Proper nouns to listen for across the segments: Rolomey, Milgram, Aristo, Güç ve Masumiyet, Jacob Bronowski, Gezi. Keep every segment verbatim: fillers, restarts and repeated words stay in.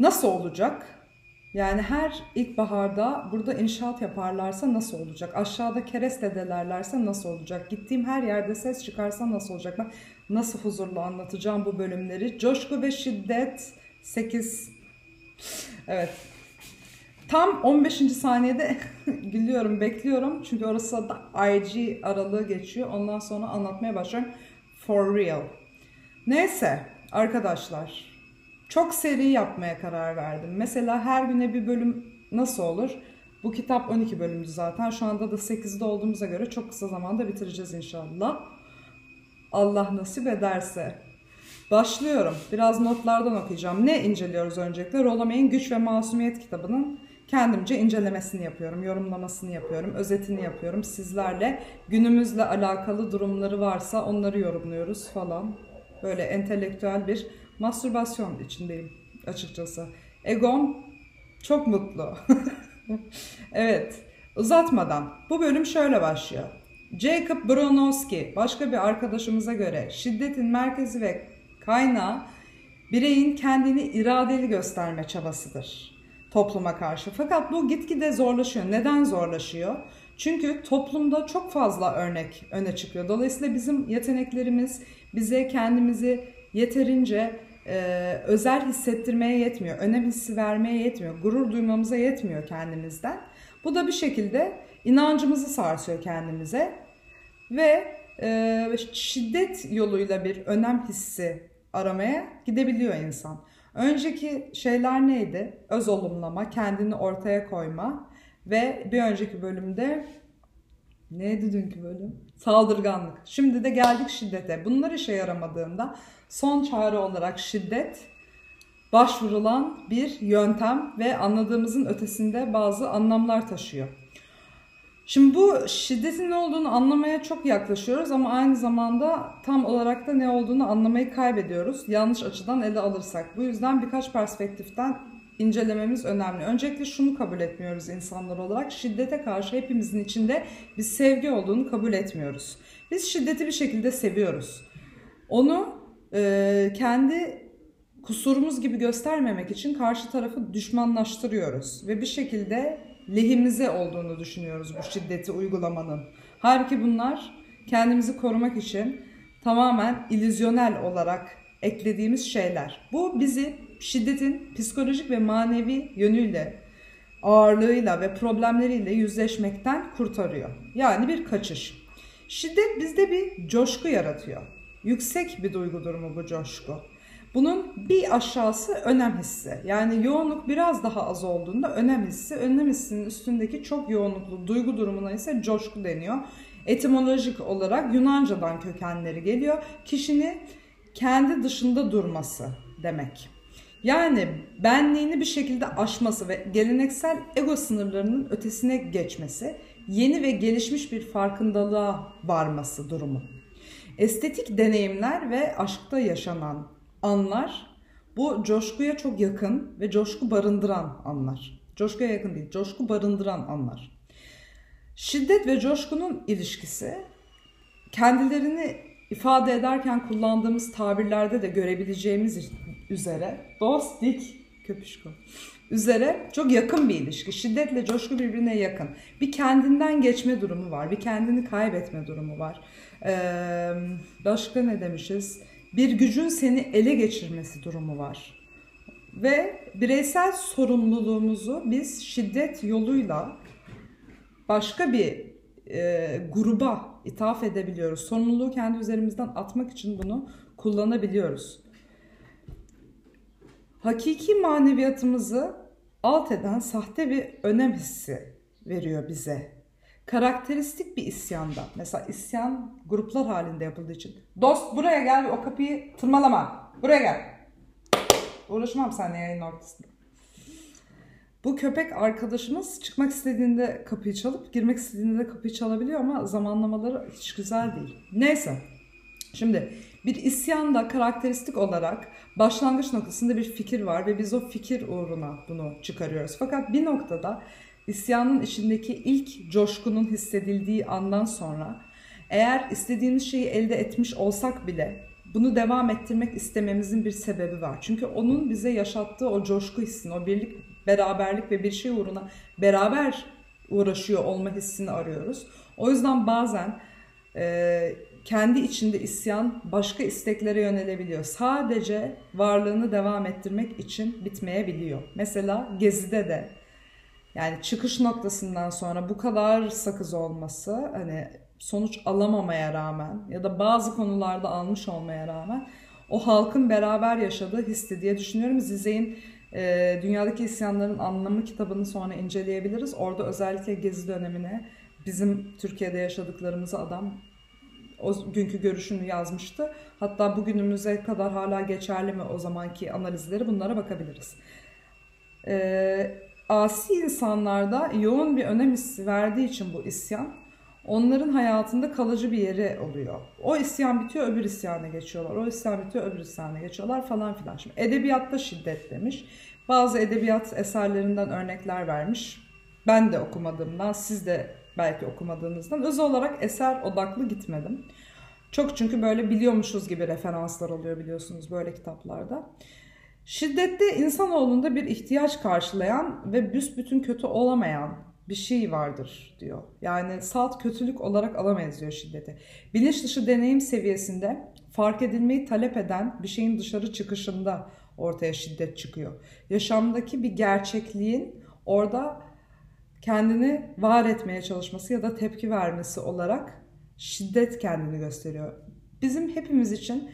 Nasıl olacak? Yani her ilkbaharda burada inşaat yaparlarsa nasıl olacak? Aşağıda kereste delerlerse nasıl olacak? Gittiğim her yerde ses çıkarsa nasıl olacak? Ben nasıl huzurlu anlatacağım bu bölümleri? Coşku ve şiddet sekiz. Evet. Tam on beşinci saniyede gülüyorum, bekliyorum. Çünkü orası da I G aralığı geçiyor. Ondan sonra anlatmaya başlıyorum. For real. Neyse arkadaşlar. Çok seri yapmaya karar verdim. Mesela her güne bir bölüm nasıl olur? Bu kitap on iki bölümdü zaten. Şu anda da sekizde olduğumuza göre çok kısa zamanda bitireceğiz inşallah. Allah nasip ederse. Başlıyorum. Biraz notlardan okuyacağım. Ne inceliyoruz öncelikle? Rolomey'in Güç ve Masumiyet kitabının kendimce incelemesini yapıyorum. Yorumlamasını yapıyorum. Özetini yapıyorum. Sizlerle günümüzle alakalı durumları varsa onları yorumluyoruz falan. Böyle entelektüel bir mastürbasyon içindeyim açıkçası. Egom çok mutlu. Evet, uzatmadan bu bölüm şöyle başlıyor. Jacob Bronowski başka bir arkadaşımıza göre şiddetin merkezi ve kaynağı bireyin kendini iradeli gösterme çabasıdır topluma karşı. Fakat bu gitgide zorlaşıyor. Neden zorlaşıyor? Çünkü toplumda çok fazla örnek öne çıkıyor. Dolayısıyla bizim yeteneklerimiz bize kendimizi yeterince e, özel hissettirmeye yetmiyor, önem hissi vermeye yetmiyor, gurur duymamıza yetmiyor kendimizden. Bu da bir şekilde inancımızı sarsıyor kendimize ve e, şiddet yoluyla bir önem hissi aramaya gidebiliyor insan. Önceki şeyler neydi? Öz olumlama, kendini ortaya koyma ve bir önceki bölümde neydi dünkü bölüm? Saldırganlık. Şimdi de geldik şiddete. Bunlar işe yaramadığında son çare olarak şiddet başvurulan bir yöntem ve anladığımızın ötesinde bazı anlamlar taşıyor. Şimdi bu şiddetin ne olduğunu anlamaya çok yaklaşıyoruz ama aynı zamanda tam olarak da ne olduğunu anlamayı kaybediyoruz. Yanlış açıdan ele alırsak. Bu yüzden birkaç perspektiften İncelememiz önemli. Öncelikle şunu kabul etmiyoruz insanlar olarak. Şiddete karşı hepimizin içinde bir sevgi olduğunu kabul etmiyoruz. Biz şiddeti bir şekilde seviyoruz. Onu e, kendi kusurumuz gibi göstermemek için karşı tarafı düşmanlaştırıyoruz. Ve bir şekilde lehimize olduğunu düşünüyoruz bu şiddeti uygulamanın. Halbuki bunlar kendimizi korumak için tamamen illüzyonel olarak eklediğimiz şeyler. Bu bizi şiddetin psikolojik ve manevi yönüyle, ağırlığıyla ve problemleriyle yüzleşmekten kurtarıyor. Yani bir kaçış. Şiddet bizde bir coşku yaratıyor. Yüksek bir duygu durumu bu coşku. Bunun bir aşağısı önem hissi. Yani yoğunluk biraz daha az olduğunda önem hissi. Önem hissinin üstündeki çok yoğunluklu duygu durumuna ise coşku deniyor. Etimolojik olarak Yunanca'dan kökenleri geliyor. Kişinin kendi dışında durması demek. Yani benliğini bir şekilde aşması ve geleneksel ego sınırlarının ötesine geçmesi, yeni ve gelişmiş bir farkındalığa varması durumu. Estetik deneyimler ve aşkta yaşanan anlar bu coşkuya çok yakın ve coşku barındıran anlar. Coşkuya yakın değil, coşku barındıran anlar. Şiddet ve coşkunun ilişkisi kendilerini ifade ederken kullandığımız tabirlerde de görebileceğimiz üzere dostik köpüşko üzere çok yakın bir ilişki. Şiddetle coşku birbirine yakın. Bir kendinden geçme durumu var. Bir kendini kaybetme durumu var. Ee, başka ne demişiz? Bir gücün seni ele geçirmesi durumu var. Ve bireysel sorumluluğumuzu biz şiddet yoluyla başka bir e, gruba ithaf edebiliyoruz. Sorumluluğu kendi üzerimizden atmak için bunu kullanabiliyoruz. Hakiki maneviyatımızı alt eden sahte bir önem hissi veriyor bize. Karakteristik bir isyanda, mesela isyan gruplar halinde yapıldığı için. Dost buraya gel, o kapıyı tırmalama, buraya gel. Uğraşmam seninle yayın ortasında. Bu köpek arkadaşımız çıkmak istediğinde kapıyı çalıp, girmek istediğinde de kapıyı çalabiliyor ama zamanlamaları hiç güzel değil. Neyse, şimdi... Bir isyanda karakteristik olarak başlangıç noktasında bir fikir var ve biz o fikir uğruna bunu çıkarıyoruz. Fakat bir noktada isyanın içindeki ilk coşkunun hissedildiği andan sonra eğer istediğimiz şeyi elde etmiş olsak bile bunu devam ettirmek istememizin bir sebebi var. Çünkü onun bize yaşattığı o coşku hissini, o birlik, beraberlik ve bir şey uğruna beraber uğraşıyor olma hissini arıyoruz. O yüzden bazen e, kendi içinde isyan başka isteklere yönelebiliyor. Sadece varlığını devam ettirmek için bitmeyebiliyor. Mesela Gezi'de de, yani çıkış noktasından sonra bu kadar sakız olması, hani sonuç alamamaya rağmen ya da bazı konularda almış olmaya rağmen o halkın beraber yaşadığı histi diye düşünüyorum. Žižek'in e, Dünyadaki İsyanların Anlamı kitabını sonra inceleyebiliriz. Orada özellikle Gezi dönemine, bizim Türkiye'de yaşadıklarımızı adam o günkü görüşünü yazmıştı. Hatta bugünümüze kadar hala geçerli mi o zamanki analizleri, bunlara bakabiliriz. E, asi insanlarda yoğun bir önem verdiği için bu isyan, onların hayatında kalıcı bir yeri oluyor. O isyan bitiyor, öbür isyana geçiyorlar. O isyan bitiyor, öbür isyana geçiyorlar falan filan. Şimdi edebiyatta şiddet demiş. Bazı edebiyat eserlerinden örnekler vermiş. Ben de okumadığımdan, siz de belki okumadığınızdan. Özel olarak eser odaklı gitmedim. Çok, çünkü böyle biliyormuşuz gibi referanslar oluyor, biliyorsunuz böyle kitaplarda. Şiddette insanoğlunda bir ihtiyaç karşılayan ve büsbütün kötü olamayan bir şey vardır diyor. Yani salt kötülük olarak alamayız diyor şiddeti. Bilinç dışı deneyim seviyesinde fark edilmeyi talep eden bir şeyin dışarı çıkışında ortaya şiddet çıkıyor. Yaşamdaki bir gerçekliğin orada kendini var etmeye çalışması ya da tepki vermesi olarak şiddet kendini gösteriyor. Bizim hepimiz için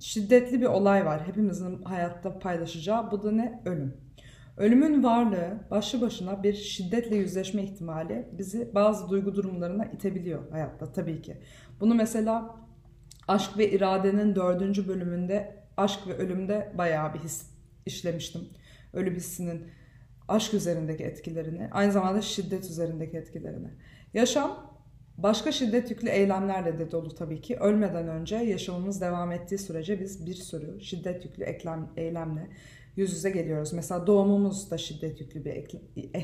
şiddetli bir olay var, hepimizin hayatta paylaşacağı. Bu da ne? Ölüm. Ölümün varlığı başlı başına bir şiddetle yüzleşme ihtimali bizi bazı duygu durumlarına itebiliyor hayatta tabii ki. Bunu mesela Aşk ve İrade'nin dördüncü bölümünde, Aşk ve Ölüm'de bayağı bir his işlemiştim. Ölüm hissinin aşk üzerindeki etkilerini, aynı zamanda şiddet üzerindeki etkilerini. Yaşam başka şiddet yüklü eylemlerle de dolu tabii ki. Ölmeden önce yaşamımız devam ettiği sürece biz bir sürü şiddet yüklü eklem, eylemle yüz yüze geliyoruz. Mesela doğumumuz da şiddet yüklü bir eklem, e,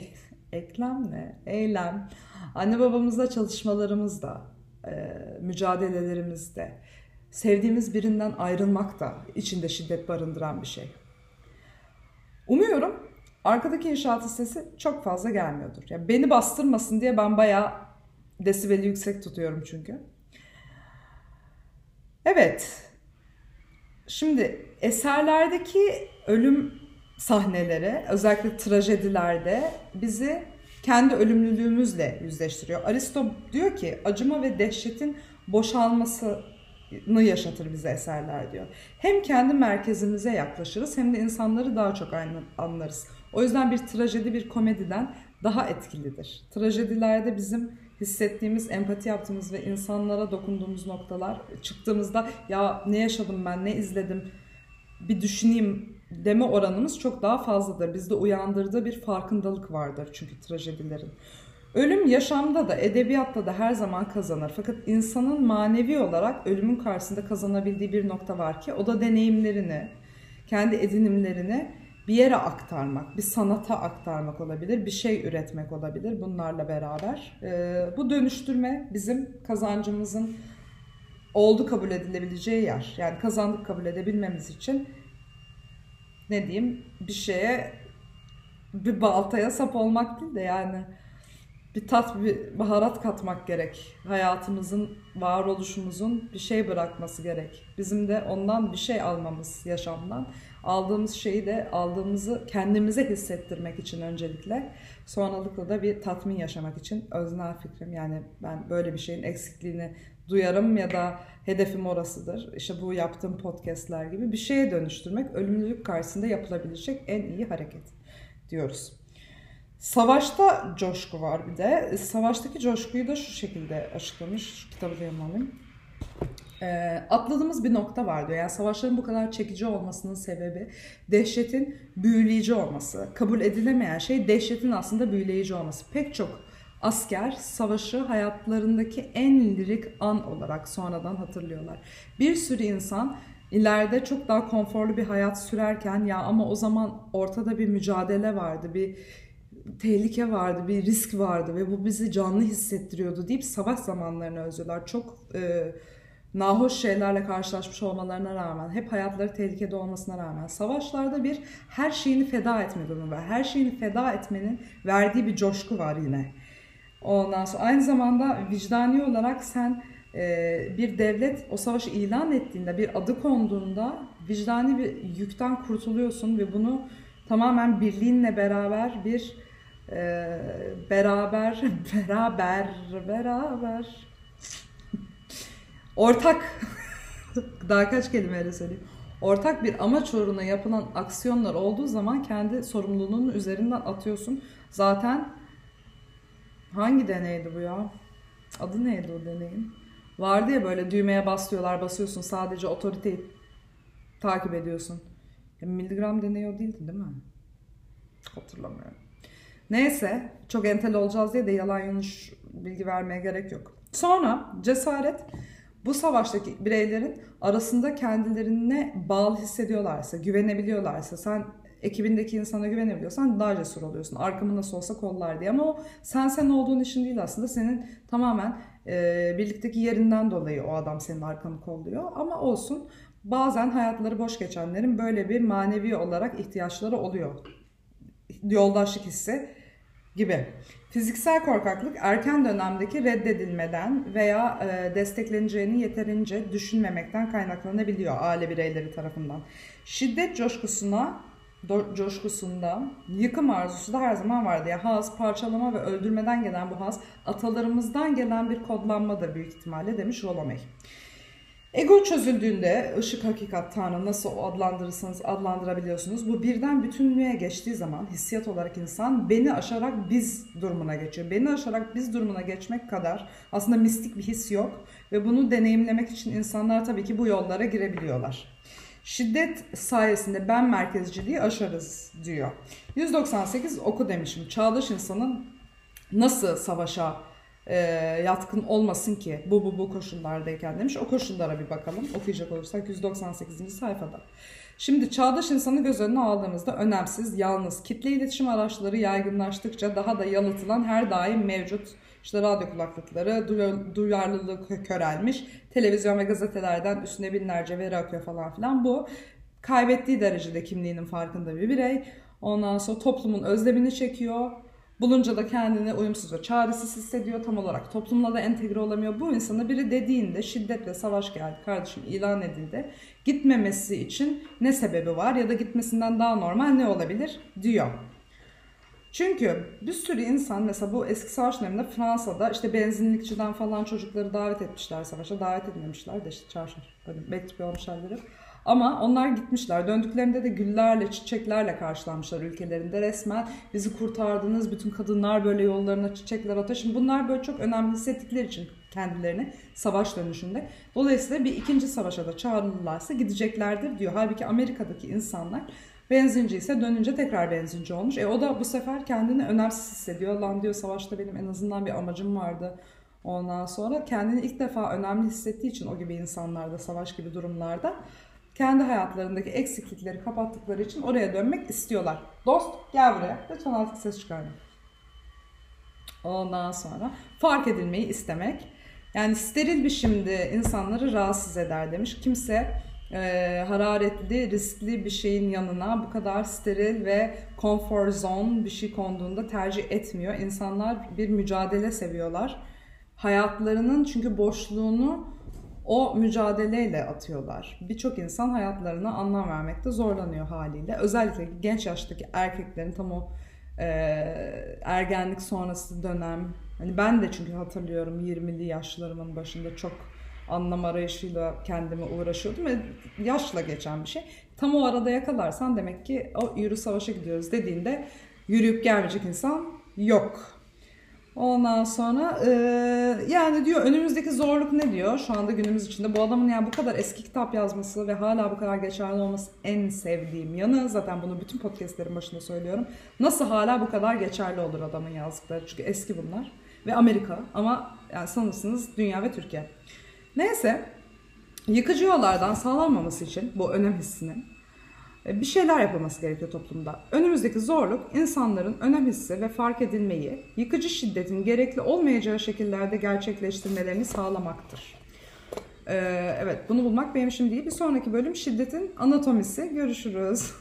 eklem ne? Eylem. Anne babamızla çalışmalarımız da, e, mücadelelerimiz de, sevdiğimiz birinden ayrılmak da içinde şiddet barındıran bir şey. Umuyorum arkadaki inşaatın sesi çok fazla gelmiyordur. Yani beni bastırmasın diye ben bayağı desibeli yüksek tutuyorum çünkü. Evet. Şimdi eserlerdeki ölüm sahneleri, özellikle trajedilerde bizi kendi ölümlülüğümüzle yüzleştiriyor. Aristo diyor ki acıma ve dehşetin boşalmasını yaşatır bize eserler diyor. Hem kendi merkezimize yaklaşırız hem de insanları daha çok anlarız. O yüzden bir trajedi bir komediden daha etkilidir. Trajedilerde bizim hissettiğimiz, empati yaptığımız ve insanlara dokunduğumuz noktalar, çıktığımızda ya ne yaşadım ben, ne izledim, bir düşüneyim deme oranımız çok daha fazladır. Bizde uyandırdığı bir farkındalık vardır çünkü trajedilerin. Ölüm yaşamda da, edebiyatta da her zaman kazanır. Fakat insanın manevi olarak ölümün karşısında kazanabildiği bir nokta var ki o da deneyimlerini, kendi edinimlerini bir yere aktarmak, bir sanata aktarmak olabilir, bir şey üretmek olabilir bunlarla beraber. E, bu dönüştürme bizim kazancımızın oldu kabul edilebileceği yer. Yani kazandık kabul edebilmemiz için ne diyeyim, bir şeye, bir baltaya sap olmak değil de yani bir tat, bir baharat katmak gerek. Hayatımızın, varoluşumuzun bir şey bırakması gerek. Bizim de ondan bir şey almamız yaşamdan. Aldığımız şeyi de aldığımızı kendimize hissettirmek için öncelikle, sonralıkla da bir tatmin yaşamak için öznel fikrim. Yani ben böyle bir şeyin eksikliğini duyarım ya da hedefim orasıdır. İşte bu yaptığım podcastler gibi bir şeye dönüştürmek ölümlülük karşısında yapılabilecek en iyi hareket diyoruz. Savaşta coşku var bir de. Savaştaki coşkuyu da şu şekilde açıklamış. Kitabı da yanılayım. E, atladığımız bir nokta var diyor. Yani savaşların bu kadar çekici olmasının sebebi dehşetin büyüleyici olması. Kabul edilemeyen şey dehşetin aslında büyüleyici olması. Pek çok asker savaşı hayatlarındaki en lirik an olarak sonradan hatırlıyorlar. Bir sürü insan ileride çok daha konforlu bir hayat sürerken, ya ama o zaman ortada bir mücadele vardı, bir tehlike vardı, bir risk vardı ve bu bizi canlı hissettiriyordu deyip savaş zamanlarını özlüyorlar. Çok e, nahoş şeylerle karşılaşmış olmalarına rağmen, hep hayatları tehlikede olmasına rağmen savaşlarda bir her şeyini feda etme durumu var. Her şeyini feda etmenin verdiği bir coşku var yine. Ondan sonra aynı zamanda vicdani olarak sen e, bir devlet o savaşı ilan ettiğinde, bir adı konduğunda vicdani bir yükten kurtuluyorsun ve bunu tamamen birliğinle beraber bir e, beraber beraber beraber ortak daha kaç kelime öyle söyleyeyim. Ortak bir amaç uğruna yapılan aksiyonlar olduğu zaman kendi sorumluluğunun üzerinden atıyorsun. Zaten hangi deneydi bu ya? Adı neydi o deneyin? Vardı ya böyle düğmeye basıyorlar, basıyorsun sadece otoriteyi takip ediyorsun. Ya Milgram deneyi o değildi değil mi? Hatırlamıyorum. Neyse, çok entel olacağız diye de yalan yanlış bilgi vermeye gerek yok. Sonra cesaret, bu savaştaki bireylerin arasında kendilerine bağlı hissediyorlarsa, güvenebiliyorlarsa, sen ekibindeki insana güvenebiliyorsan daha cesur oluyorsun. Arkamı nasıl olsa kollar diye, ama o sen sen olduğun için değil aslında, senin tamamen e, birlikteki yerinden dolayı o adam senin arkanı kolluyor. Ama olsun, bazen hayatları boş geçenlerin böyle bir manevi olarak ihtiyaçları oluyor. Yoldaşlık hissi gibi. Fiziksel korkaklık, erken dönemdeki reddedilmeden veya e, destekleneceğini yeterince düşünmemekten kaynaklanabiliyor aile bireyleri tarafından. Şiddet coşkusuna do, coşkusunda yıkım arzusu da her zaman vardı. Ya, haz, parçalama ve öldürmeden gelen bu haz atalarımızdan gelen bir kodlanmadır büyük ihtimalle demiş Rolomey. Ego çözüldüğünde, ışık, hakikat, tanrı nasıl adlandırırsanız adlandırabiliyorsunuz. Bu birden bütünlüğe geçtiği zaman hissiyat olarak insan beni aşarak biz durumuna geçiyor. Beni aşarak biz durumuna geçmek kadar aslında mistik bir his yok ve bunu deneyimlemek için insanlar tabii ki bu yollara girebiliyorlar. Şiddet sayesinde ben merkezciliği aşarız diyor. yüz doksan sekiz oku demişim. Çağdaş insanın nasıl savaşa E, yatkın olmasın ki bu bu bu koşullardayken demiş. O koşullara bir bakalım okuyacak olursak yüz doksan sekizinci sayfada. Şimdi çağdaş insanı göz önüne aldığımızda önemsiz, yalnız, kitle iletişim araçları yaygınlaştıkça daha da yalıtılan, her daim mevcut, işte radyo kulaklıkları, duyarlılık körelmiş, televizyon ve gazetelerden üstüne binlerce veri akıyor falan filan. Bu kaybettiği derecede kimliğinin farkında bir birey. Ondan sonra toplumun özlemini çekiyor. Bulunca da kendini uyumsuz ve çaresiz hissediyor. Tam olarak toplumla da entegre olamıyor. Bu insana biri dediğinde şiddetle savaş geldi kardeşim ilan edildi, gitmemesi için ne sebebi var ya da gitmesinden daha normal ne olabilir diyor. Çünkü bir sürü insan, mesela bu eski savaş döneminde Fransa'da işte benzinlikçiden falan çocukları davet etmişler savaşa. Davet etmemişler de işte çarşaf bekliyor olmuşlardır. Ama onlar gitmişler. Döndüklerinde de güllerle, çiçeklerle karşılanmışlar ülkelerinde. Resmen bizi kurtardınız. Bütün kadınlar böyle yollarına çiçekler atıyor. Şimdi bunlar böyle çok önemli hissettikleri için kendilerini savaş dönüşünde. Dolayısıyla bir ikinci savaşa da çağrılırlarsa gideceklerdir diyor. Halbuki Amerika'daki insanlar benzinci ise dönünce tekrar benzinci olmuş. E o da bu sefer kendini önemsiz hissediyor. Lan diyor, savaşta benim en azından bir amacım vardı. Ondan sonra kendini ilk defa önemli hissettiği için o gibi insanlarda, savaş gibi durumlarda kendi hayatlarındaki eksiklikleri kapattıkları için oraya dönmek istiyorlar. Dost gel buraya. Lütfen artık ses çıkarma. Ondan sonra fark edilmeyi istemek. Yani steril bir şimdi insanları rahatsız eder demiş. Kimse e, hararetli, riskli bir şeyin yanına bu kadar steril ve comfort zone bir şey konduğunda tercih etmiyor. İnsanlar bir mücadele seviyorlar. Hayatlarının çünkü boşluğunu o mücadeleyle atıyorlar. Birçok insan hayatlarına anlam vermekte zorlanıyor haliyle. Özellikle genç yaştaki erkeklerin tam o e, ergenlik sonrası dönem. Hani ben de çünkü hatırlıyorum yirmili yaşlarımın başında çok anlam arayışıyla kendime uğraşıyordum. Ve yaşla geçen bir şey. Tam o arada yakalarsan demek ki o yürü savaşa gidiyoruz dediğinde yürüyüp gelmeyecek insan yok. Ondan sonra e, yani diyor önümüzdeki zorluk ne diyor şu anda günümüz içinde. Bu adamın yani bu kadar eski kitap yazması ve hala bu kadar geçerli olması en sevdiğim yanı. Zaten bunu bütün podcastlerin başında söylüyorum. Nasıl hala bu kadar geçerli olur adamın yazdıkları, çünkü eski bunlar ve Amerika, ama yani sanırsınız dünya ve Türkiye. Neyse, yıkıcı yollardan sağlanmaması için bu önem hissinin bir şeyler yapılması gerekiyor toplumda. Önümüzdeki zorluk insanların önem hissi ve fark edilmeyi yıkıcı şiddetin gerekli olmayacağı şekillerde gerçekleştirmelerini sağlamaktır. Ee, evet, bunu bulmak benim işim değil. Bir sonraki bölüm şiddetin anatomisi. Görüşürüz.